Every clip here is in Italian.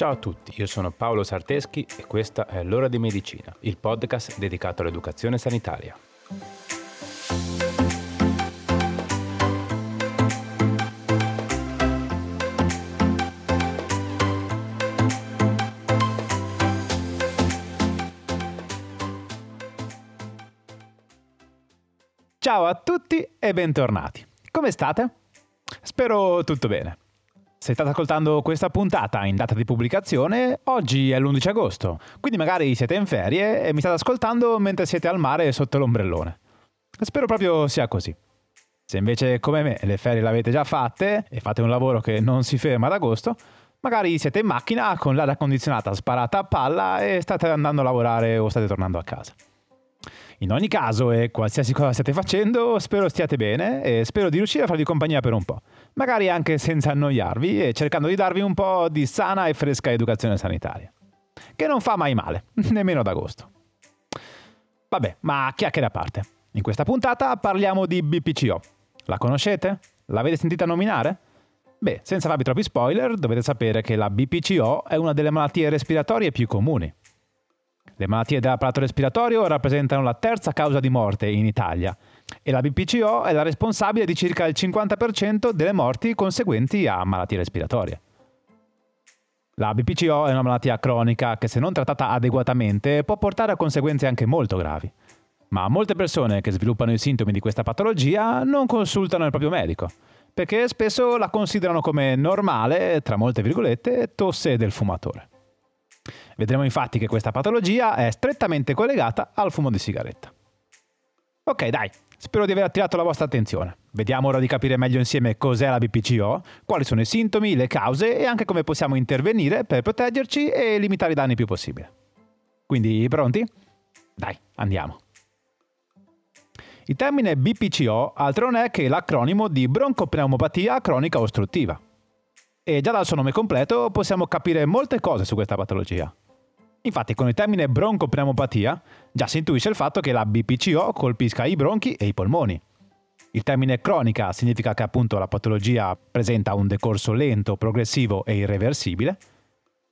Ciao a tutti, io sono Paolo Sarteschi e questa è L'Ora di Medicina, il podcast dedicato all'educazione sanitaria. Ciao a tutti e bentornati. Come state? Spero tutto bene. Se state ascoltando questa puntata in data di pubblicazione, oggi è l'11 agosto, quindi magari siete in ferie e mi state ascoltando mentre siete al mare sotto l'ombrellone. Spero proprio sia così. Se invece come me le ferie l'avete già fatte e fate un lavoro che non si ferma ad agosto, magari siete in macchina con l'aria condizionata sparata a palla e state andando a lavorare o state tornando a casa. In ogni caso, e qualsiasi cosa stiate facendo, spero stiate bene e spero di riuscire a farvi compagnia per un po', magari anche senza annoiarvi e cercando di darvi un po' di sana e fresca educazione sanitaria, che non fa mai male, nemmeno ad agosto. Vabbè, ma chiacchiere a parte. In questa puntata parliamo di BPCO. La conoscete? L'avete sentita nominare? Beh, senza farvi troppi spoiler, dovete sapere che la BPCO è una delle malattie respiratorie più comuni. Le malattie dell'apparato respiratorio rappresentano la terza causa di morte in Italia e la BPCO è la responsabile di circa il 50% delle morti conseguenti a malattie respiratorie. La BPCO è una malattia cronica che, se non trattata adeguatamente, può portare a conseguenze anche molto gravi. Ma molte persone che sviluppano i sintomi di questa patologia non consultano il proprio medico, perché spesso la considerano come normale, tra molte virgolette, tosse del fumatore. Vedremo infatti che questa patologia è strettamente collegata al fumo di sigaretta. Ok, dai, spero di aver attirato la vostra attenzione. Vediamo ora di capire meglio insieme cos'è la BPCO, quali sono i sintomi, le cause e anche come possiamo intervenire per proteggerci e limitare i danni più possibile. Quindi, pronti? Dai, andiamo. Il termine BPCO altro non è che l'acronimo di Broncopneumopatia Cronica Ostruttiva. E già dal suo nome completo possiamo capire molte cose su questa patologia. Infatti, con il termine broncopneumopatia già si intuisce il fatto che la BPCO colpisca i bronchi e i polmoni. Il termine cronica significa che appunto la patologia presenta un decorso lento, progressivo e irreversibile.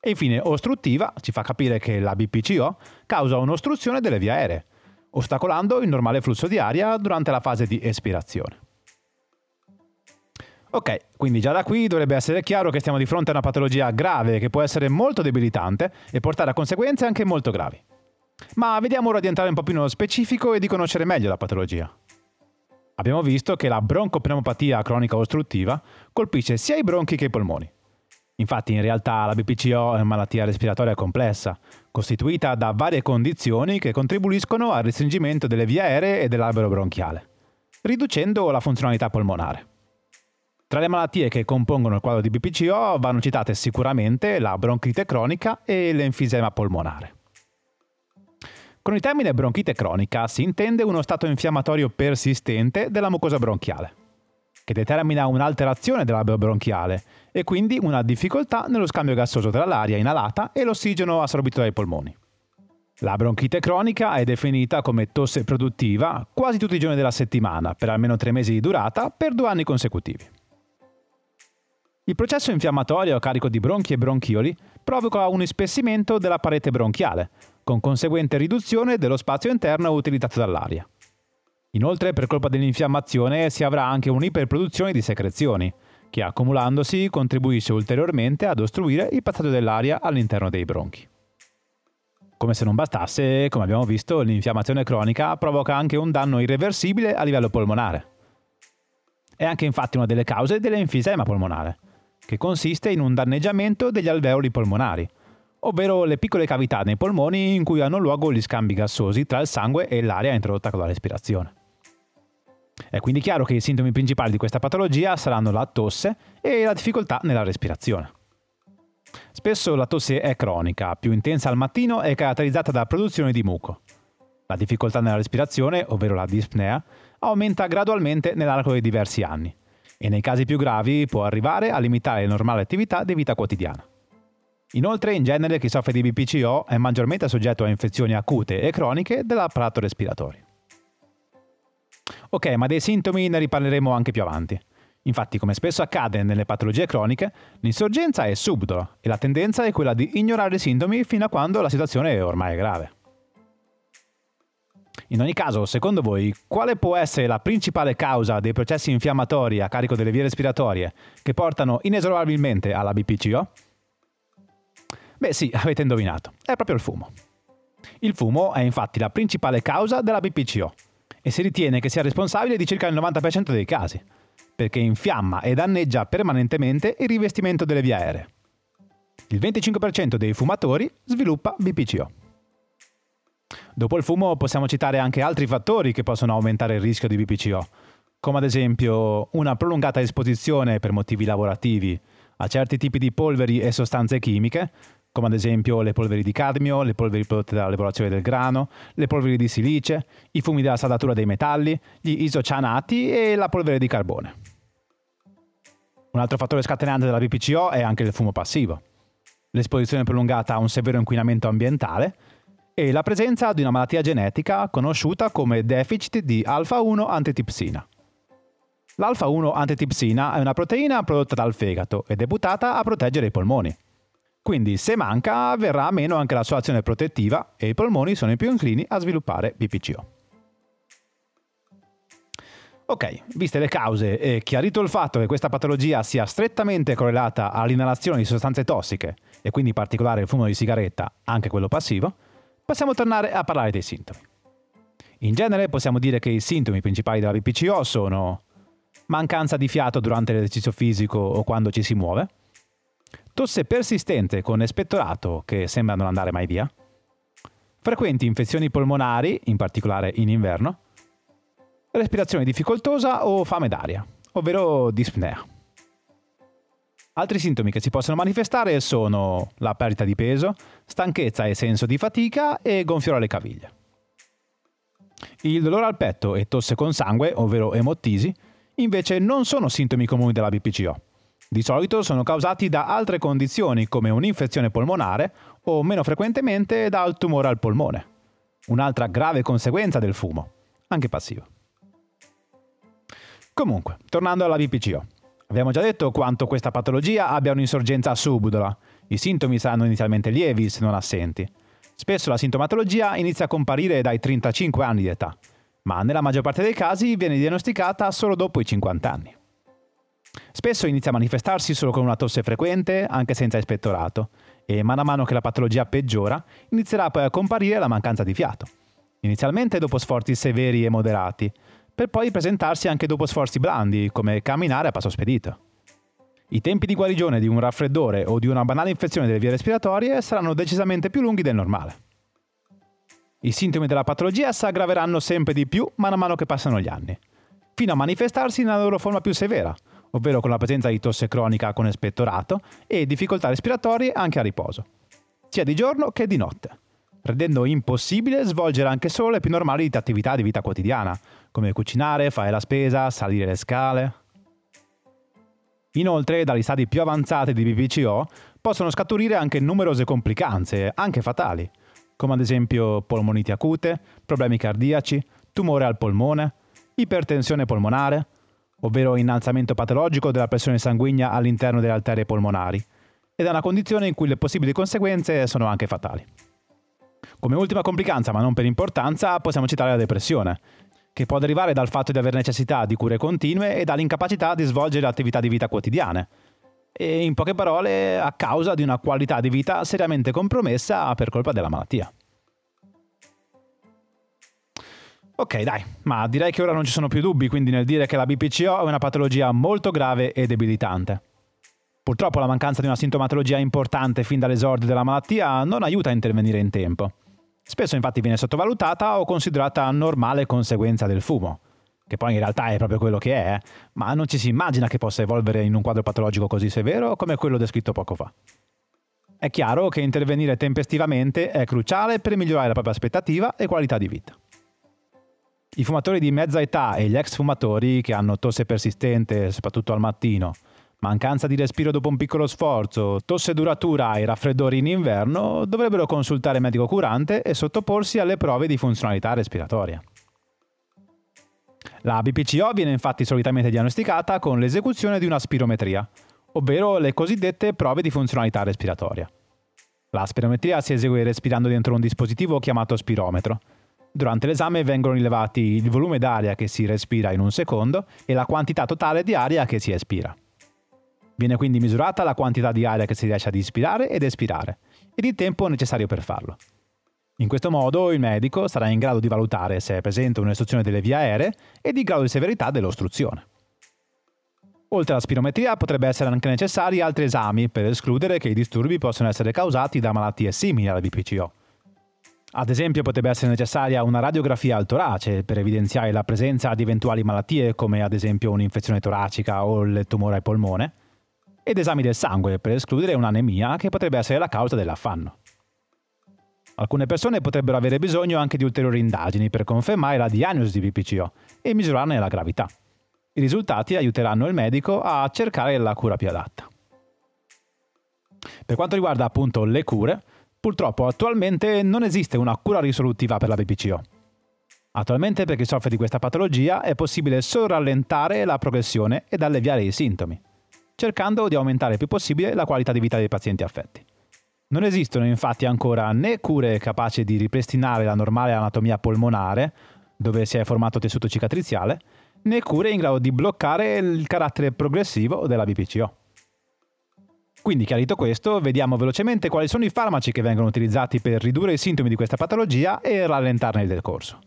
E infine ostruttiva ci fa capire che la BPCO causa un'ostruzione delle vie aeree, ostacolando il normale flusso di aria durante la fase di espirazione. Ok, quindi già da qui dovrebbe essere chiaro che stiamo di fronte a una patologia grave che può essere molto debilitante e portare a conseguenze anche molto gravi. Ma vediamo ora di entrare un po' più nello specifico e di conoscere meglio la patologia. Abbiamo visto che la broncopneumopatia cronica ostruttiva colpisce sia i bronchi che i polmoni. Infatti, in realtà la BPCO è una malattia respiratoria complessa, costituita da varie condizioni che contribuiscono al restringimento delle vie aeree e dell'albero bronchiale, riducendo la funzionalità polmonare. Tra le malattie che compongono il quadro di BPCO vanno citate sicuramente la bronchite cronica e l'enfisema polmonare. Con il termine bronchite cronica si intende uno stato infiammatorio persistente della mucosa bronchiale, che determina un'alterazione dell'albero bronchiale e quindi una difficoltà nello scambio gassoso tra l'aria inalata e l'ossigeno assorbito dai polmoni. La bronchite cronica è definita come tosse produttiva quasi tutti i giorni della settimana, per almeno 3 mesi di durata, per 2 anni consecutivi. Il processo infiammatorio a carico di bronchi e bronchioli provoca un ispessimento della parete bronchiale, con conseguente riduzione dello spazio interno utilizzato dall'aria. Inoltre, per colpa dell'infiammazione, si avrà anche un'iperproduzione di secrezioni, che accumulandosi contribuisce ulteriormente ad ostruire il passaggio dell'aria all'interno dei bronchi. Come se non bastasse, come abbiamo visto, l'infiammazione cronica provoca anche un danno irreversibile a livello polmonare. È anche infatti una delle cause dell'enfisema polmonare, che consiste in un danneggiamento degli alveoli polmonari, ovvero le piccole cavità nei polmoni in cui hanno luogo gli scambi gassosi tra il sangue e l'aria introdotta con la respirazione. È quindi chiaro che i sintomi principali di questa patologia saranno la tosse e la difficoltà nella respirazione. Spesso la tosse è cronica, più intensa al mattino e caratterizzata da produzione di muco. La difficoltà nella respirazione, ovvero la dispnea, aumenta gradualmente nell'arco di diversi anni e nei casi più gravi può arrivare a limitare le normali attività di vita quotidiana. Inoltre, in genere, chi soffre di BPCO è maggiormente soggetto a infezioni acute e croniche dell'apparato respiratorio. Ok, ma dei sintomi ne riparleremo anche più avanti. Infatti, come spesso accade nelle patologie croniche, l'insorgenza è subdola e la tendenza è quella di ignorare i sintomi fino a quando la situazione è ormai grave. In ogni caso, secondo voi, quale può essere la principale causa dei processi infiammatori a carico delle vie respiratorie che portano inesorabilmente alla BPCO? Beh sì, avete indovinato, è proprio il fumo. Il fumo è infatti la principale causa della BPCO e si ritiene che sia responsabile di circa il 90% dei casi, perché infiamma e danneggia permanentemente il rivestimento delle vie aeree. Il 25% dei fumatori sviluppa BPCO. Dopo il fumo possiamo citare anche altri fattori che possono aumentare il rischio di BPCO, come ad esempio una prolungata esposizione per motivi lavorativi a certi tipi di polveri e sostanze chimiche, come ad esempio le polveri di cadmio, le polveri prodotte dalla lavorazione del grano, le polveri di silice, i fumi della saldatura dei metalli, gli isocianati e la polvere di carbone. Un altro fattore scatenante della BPCO è anche il fumo passivo, l'esposizione prolungata a un severo inquinamento ambientale e la presenza di una malattia genetica conosciuta come deficit di alfa-1-antitipsina. L'alfa-1-antitipsina è una proteina prodotta dal fegato ed è deputata a proteggere i polmoni. Quindi, se manca, verrà a meno anche la sua azione protettiva e i polmoni sono i più inclini a sviluppare BPCO. Ok, viste le cause e chiarito il fatto che questa patologia sia strettamente correlata all'inalazione di sostanze tossiche e quindi in particolare il fumo di sigaretta, anche quello passivo, possiamo tornare a parlare dei sintomi. In genere possiamo dire che i sintomi principali della BPCO sono mancanza di fiato durante l'esercizio fisico o quando ci si muove, tosse persistente con espettorato che sembra non andare mai via, frequenti infezioni polmonari, in particolare in inverno, respirazione difficoltosa o fame d'aria, ovvero dispnea. Altri sintomi che si possono manifestare sono la perdita di peso, stanchezza e senso di fatica e gonfiore alle caviglie. Il dolore al petto e tosse con sangue, ovvero emottisi, invece non sono sintomi comuni della BPCO. Di solito sono causati da altre condizioni come un'infezione polmonare o meno frequentemente dal tumore al polmone, un'altra grave conseguenza del fumo, anche passivo. Comunque, tornando alla BPCO. Abbiamo già detto quanto questa patologia abbia un'insorgenza subdola. I sintomi saranno inizialmente lievi se non assenti. Spesso la sintomatologia inizia a comparire dai 35 anni di età, ma nella maggior parte dei casi viene diagnosticata solo dopo i 50 anni. Spesso inizia a manifestarsi solo con una tosse frequente, anche senza espettorato, e man mano che la patologia peggiora, inizierà poi a comparire la mancanza di fiato. Inizialmente dopo sforzi severi e moderati, per poi presentarsi anche dopo sforzi blandi, come camminare a passo spedito. I tempi di guarigione di un raffreddore o di una banale infezione delle vie respiratorie saranno decisamente più lunghi del normale. I sintomi della patologia si aggraveranno sempre di più man mano che passano gli anni, fino a manifestarsi nella loro forma più severa, ovvero con la presenza di tosse cronica con espettorato e difficoltà respiratorie anche a riposo, sia di giorno che di notte, rendendo impossibile svolgere anche solo le più normali attività di vita quotidiana, come cucinare, fare la spesa, salire le scale. Inoltre, dagli stadi più avanzati di BPCO possono scaturire anche numerose complicanze, anche fatali, come ad esempio polmoniti acute, problemi cardiaci, tumore al polmone, ipertensione polmonare, ovvero innalzamento patologico della pressione sanguigna all'interno delle arterie polmonari, ed è una condizione in cui le possibili conseguenze sono anche fatali. Come ultima complicanza, ma non per importanza, possiamo citare la depressione, che può derivare dal fatto di aver necessità di cure continue e dall'incapacità di svolgere attività di vita quotidiane, e in poche parole a causa di una qualità di vita seriamente compromessa per colpa della malattia. Ok dai, ma direi che ora non ci sono più dubbi quindi nel dire che la BPCO è una patologia molto grave e debilitante. Purtroppo la mancanza di una sintomatologia importante fin dall'esordio della malattia non aiuta a intervenire in tempo. Spesso infatti viene sottovalutata o considerata normale conseguenza del fumo, che poi in realtà è proprio quello che è, ma non ci si immagina che possa evolvere in un quadro patologico così severo come quello descritto poco fa. È chiaro che intervenire tempestivamente è cruciale per migliorare la propria aspettativa e qualità di vita. I fumatori di mezza età e gli ex fumatori che hanno tosse persistente, soprattutto al mattino, mancanza di respiro dopo un piccolo sforzo, tosse duratura e raffreddori in inverno, dovrebbero consultare il medico curante e sottoporsi alle prove di funzionalità respiratoria. La BPCO viene infatti solitamente diagnosticata con l'esecuzione di una spirometria, ovvero le cosiddette prove di funzionalità respiratoria. La spirometria si esegue respirando dentro un dispositivo chiamato spirometro. Durante l'esame vengono rilevati il volume d'aria che si respira in un secondo e la quantità totale di aria che si espira. Viene quindi misurata la quantità di aria che si riesce ad inspirare ed espirare, ed il tempo necessario per farlo. In questo modo il medico sarà in grado di valutare se è presente un'ostruzione delle vie aeree ed il grado di severità dell'ostruzione. Oltre alla spirometria potrebbe essere anche necessari altri esami per escludere che i disturbi possano essere causati da malattie simili alla BPCO. Ad esempio potrebbe essere necessaria una radiografia al torace per evidenziare la presenza di eventuali malattie come ad esempio un'infezione toracica o il tumore al polmone, ed esami del sangue per escludere un'anemia che potrebbe essere la causa dell'affanno. Alcune persone potrebbero avere bisogno anche di ulteriori indagini per confermare la diagnosi di BPCO e misurarne la gravità. I risultati aiuteranno il medico a cercare la cura più adatta. Per quanto riguarda appunto le cure, purtroppo attualmente non esiste una cura risolutiva per la BPCO. Attualmente per chi soffre di questa patologia è possibile solo rallentare la progressione ed alleviare i sintomi, cercando di aumentare il più possibile la qualità di vita dei pazienti affetti. Non esistono infatti ancora né cure capaci di ripristinare la normale anatomia polmonare, dove si è formato tessuto cicatriziale, né cure in grado di bloccare il carattere progressivo della BPCO. Quindi, chiarito questo, vediamo velocemente quali sono i farmaci che vengono utilizzati per ridurre i sintomi di questa patologia e rallentarne il decorso.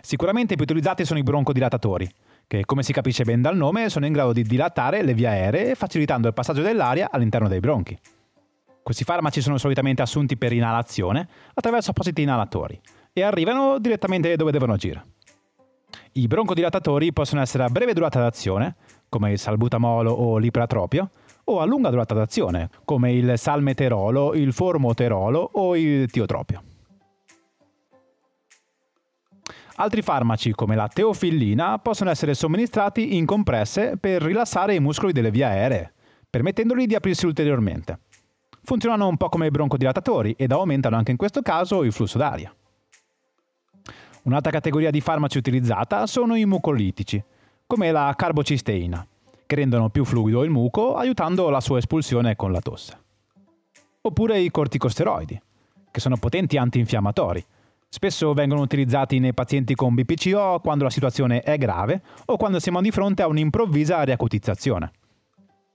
Sicuramente i più utilizzati sono i broncodilatatori, che, come si capisce ben dal nome, sono in grado di dilatare le vie aeree facilitando il passaggio dell'aria all'interno dei bronchi. Questi farmaci sono solitamente assunti per inalazione attraverso appositi inalatori e arrivano direttamente dove devono agire. I broncodilatatori possono essere a breve durata d'azione, come il salbutamolo o l'ipratropio, o a lunga durata d'azione, come il salmeterolo, il formoterolo o il tiotropio. Altri farmaci, come la teofillina, possono essere somministrati in compresse per rilassare i muscoli delle vie aeree, permettendoli di aprirsi ulteriormente. Funzionano un po' come i broncodilatatori ed aumentano anche in questo caso il flusso d'aria. Un'altra categoria di farmaci utilizzata sono i mucolitici, come la carbocisteina, che rendono più fluido il muco aiutando la sua espulsione con la tosse. Oppure i corticosteroidi, che sono potenti antinfiammatori. Spesso vengono utilizzati nei pazienti con BPCO quando la situazione è grave o quando siamo di fronte a un'improvvisa riacutizzazione.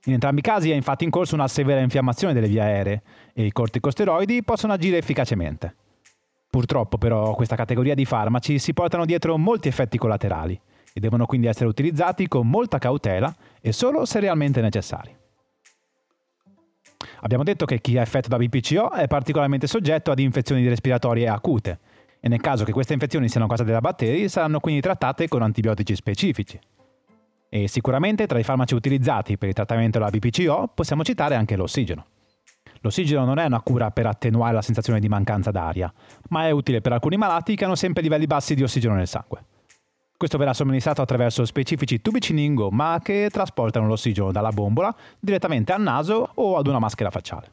In entrambi i casi è infatti in corso una severa infiammazione delle vie aeree e i corticosteroidi possono agire efficacemente. Purtroppo però questa categoria di farmaci si portano dietro molti effetti collaterali e devono quindi essere utilizzati con molta cautela e solo se realmente necessari. Abbiamo detto che chi è affetto da BPCO è particolarmente soggetto ad infezioni respiratorie acute e nel caso che queste infezioni siano causate da batteri saranno quindi trattate con antibiotici specifici. E sicuramente tra i farmaci utilizzati per il trattamento della BPCO possiamo citare anche l'ossigeno. L'ossigeno non è una cura per attenuare la sensazione di mancanza d'aria, ma è utile per alcuni malati che hanno sempre livelli bassi di ossigeno nel sangue. Questo verrà somministrato attraverso specifici tubicini in gomma che trasportano l'ossigeno dalla bombola direttamente al naso o ad una maschera facciale.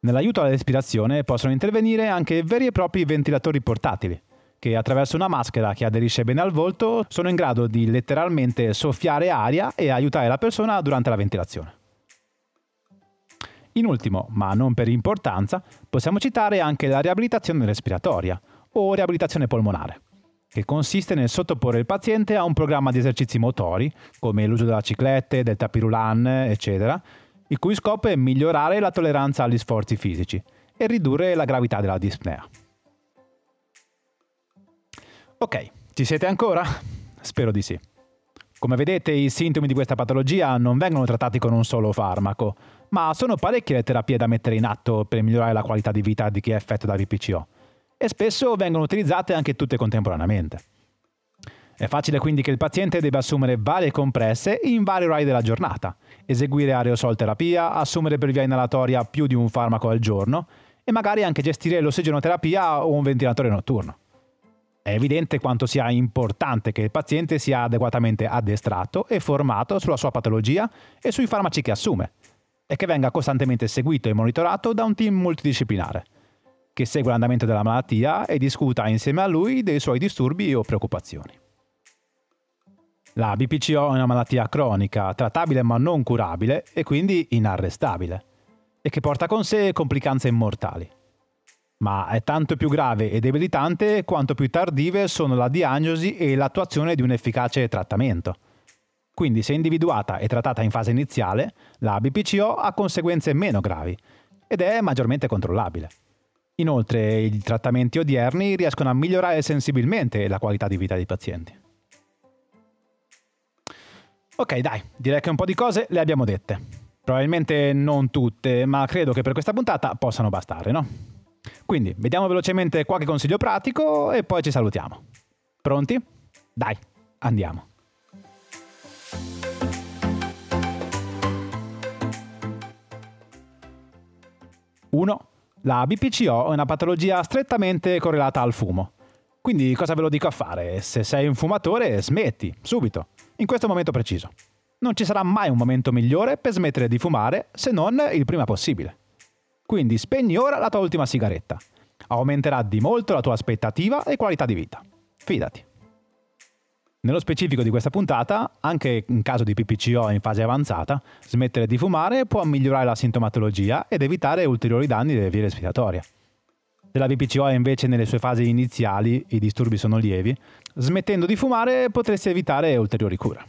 Nell'aiuto alla respirazione possono intervenire anche veri e propri ventilatori portatili, che attraverso una maschera che aderisce bene al volto sono in grado di letteralmente soffiare aria e aiutare la persona durante la ventilazione. In ultimo, ma non per importanza, possiamo citare anche la riabilitazione respiratoria o riabilitazione polmonare, che consiste nel sottoporre il paziente a un programma di esercizi motori, come l'uso della ciclette, del tapis roulant, eccetera, il cui scopo è migliorare la tolleranza agli sforzi fisici e ridurre la gravità della dispnea. Ok, ci siete ancora? Spero di sì. Come vedete, i sintomi di questa patologia non vengono trattati con un solo farmaco, ma sono parecchie le terapie da mettere in atto per migliorare la qualità di vita di chi è affetto da BPCO, e spesso vengono utilizzate anche tutte contemporaneamente. È facile quindi che il paziente debba assumere varie compresse in vari orari della giornata, eseguire aerosolterapia, assumere per via inalatoria più di un farmaco al giorno e magari anche gestire l'ossigenoterapia o un ventilatore notturno. È evidente quanto sia importante che il paziente sia adeguatamente addestrato e formato sulla sua patologia e sui farmaci che assume, e che venga costantemente seguito e monitorato da un team multidisciplinare. che segua l'andamento della malattia e discuta insieme a lui dei suoi disturbi o preoccupazioni. La BPCO è una malattia cronica, trattabile ma non curabile e quindi inarrestabile, e che porta con sé complicanze mortali. Ma è tanto più grave e debilitante quanto più tardive sono la diagnosi e l'attuazione di un efficace trattamento. Quindi, se individuata e trattata in fase iniziale, la BPCO ha conseguenze meno gravi ed è maggiormente controllabile. Inoltre, i trattamenti odierni riescono a migliorare sensibilmente la qualità di vita dei pazienti. Ok, dai, direi che un po' di cose le abbiamo dette. Probabilmente non tutte, ma credo che per questa puntata possano bastare, no? Quindi, vediamo velocemente qualche consiglio pratico e poi ci salutiamo. Pronti? Dai, andiamo! Uno. La BPCO è una patologia strettamente correlata al fumo. Quindi cosa ve lo dico a fare? Se sei un fumatore, smetti, subito, in questo momento preciso. Non ci sarà mai un momento migliore per smettere di fumare, se non il prima possibile. Quindi spegni ora la tua ultima sigaretta. Aumenterà di molto la tua aspettativa e qualità di vita. Fidati. Nello specifico di questa puntata, anche in caso di PPCO in fase avanzata, smettere di fumare può migliorare la sintomatologia ed evitare ulteriori danni delle vie respiratorie. Se la PPCO è invece nelle sue fasi iniziali, i disturbi sono lievi, smettendo di fumare potresti evitare ulteriori cure.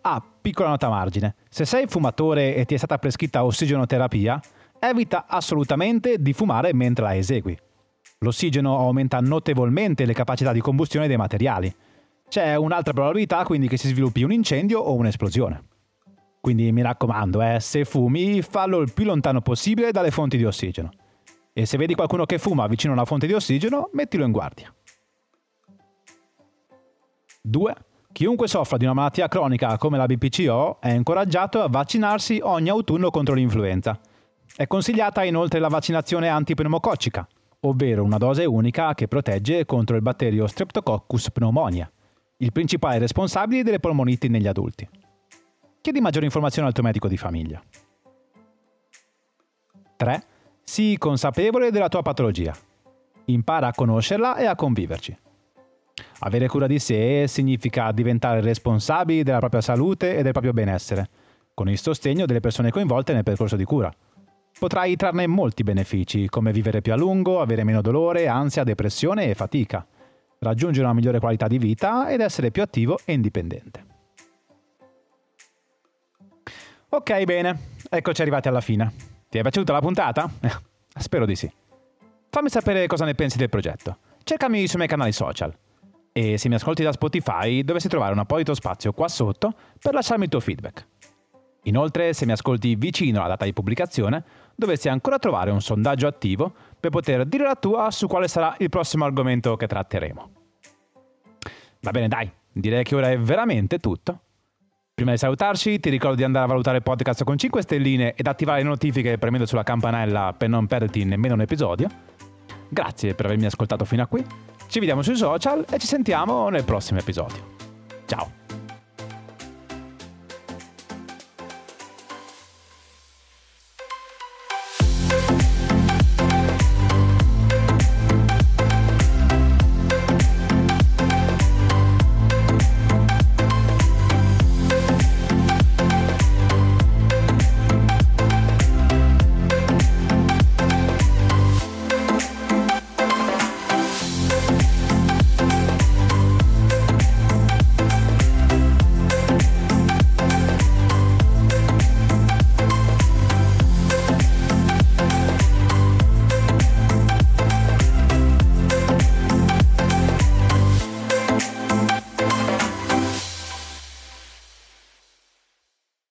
Ah, piccola nota a margine, se sei fumatore e ti è stata prescritta ossigenoterapia, evita assolutamente di fumare mentre la esegui. L'ossigeno aumenta notevolmente le capacità di combustione dei materiali. C'è un'altra probabilità quindi che si sviluppi un incendio o un'esplosione. Quindi mi raccomando, se fumi, fallo il più lontano possibile dalle fonti di ossigeno. E se vedi qualcuno che fuma vicino a una fonte di ossigeno, mettilo in guardia. 2. Chiunque soffra di una malattia cronica come la BPCO è incoraggiato a vaccinarsi ogni autunno contro l'influenza. È consigliata inoltre la vaccinazione antipneumococcica, ovvero una dose unica che protegge contro il batterio Streptococcus pneumoniae, il principale responsabile delle polmoniti negli adulti. Chiedi maggiori informazioni al tuo medico di famiglia. 3. Sii consapevole della tua patologia. Impara a conoscerla e a conviverci. Avere cura di sé significa diventare responsabili della propria salute e del proprio benessere, con il sostegno delle persone coinvolte nel percorso di cura. Potrai trarne molti benefici, come vivere più a lungo, avere meno dolore, ansia, depressione e fatica, raggiungere una migliore qualità di vita ed essere più attivo e indipendente. Ok, bene, eccoci arrivati alla fine. Ti è piaciuta la puntata? Spero di sì. Fammi sapere cosa ne pensi del progetto. Cercami sui miei canali social. E se mi ascolti da Spotify, dovresti trovare un apposito spazio qua sotto per lasciarmi il tuo feedback. Inoltre, se mi ascolti vicino alla data di pubblicazione, dovresti ancora trovare un sondaggio attivo per poter dire la tua su quale sarà il prossimo argomento che tratteremo. Va bene, dai, direi che ora è veramente tutto. Prima di salutarci, ti ricordo di andare a valutare il podcast con 5 stelline ed attivare le notifiche premendo sulla campanella per non perderti nemmeno un episodio. Grazie per avermi ascoltato fino a qui. Ci vediamo sui social e ci sentiamo nel prossimo episodio. Ciao!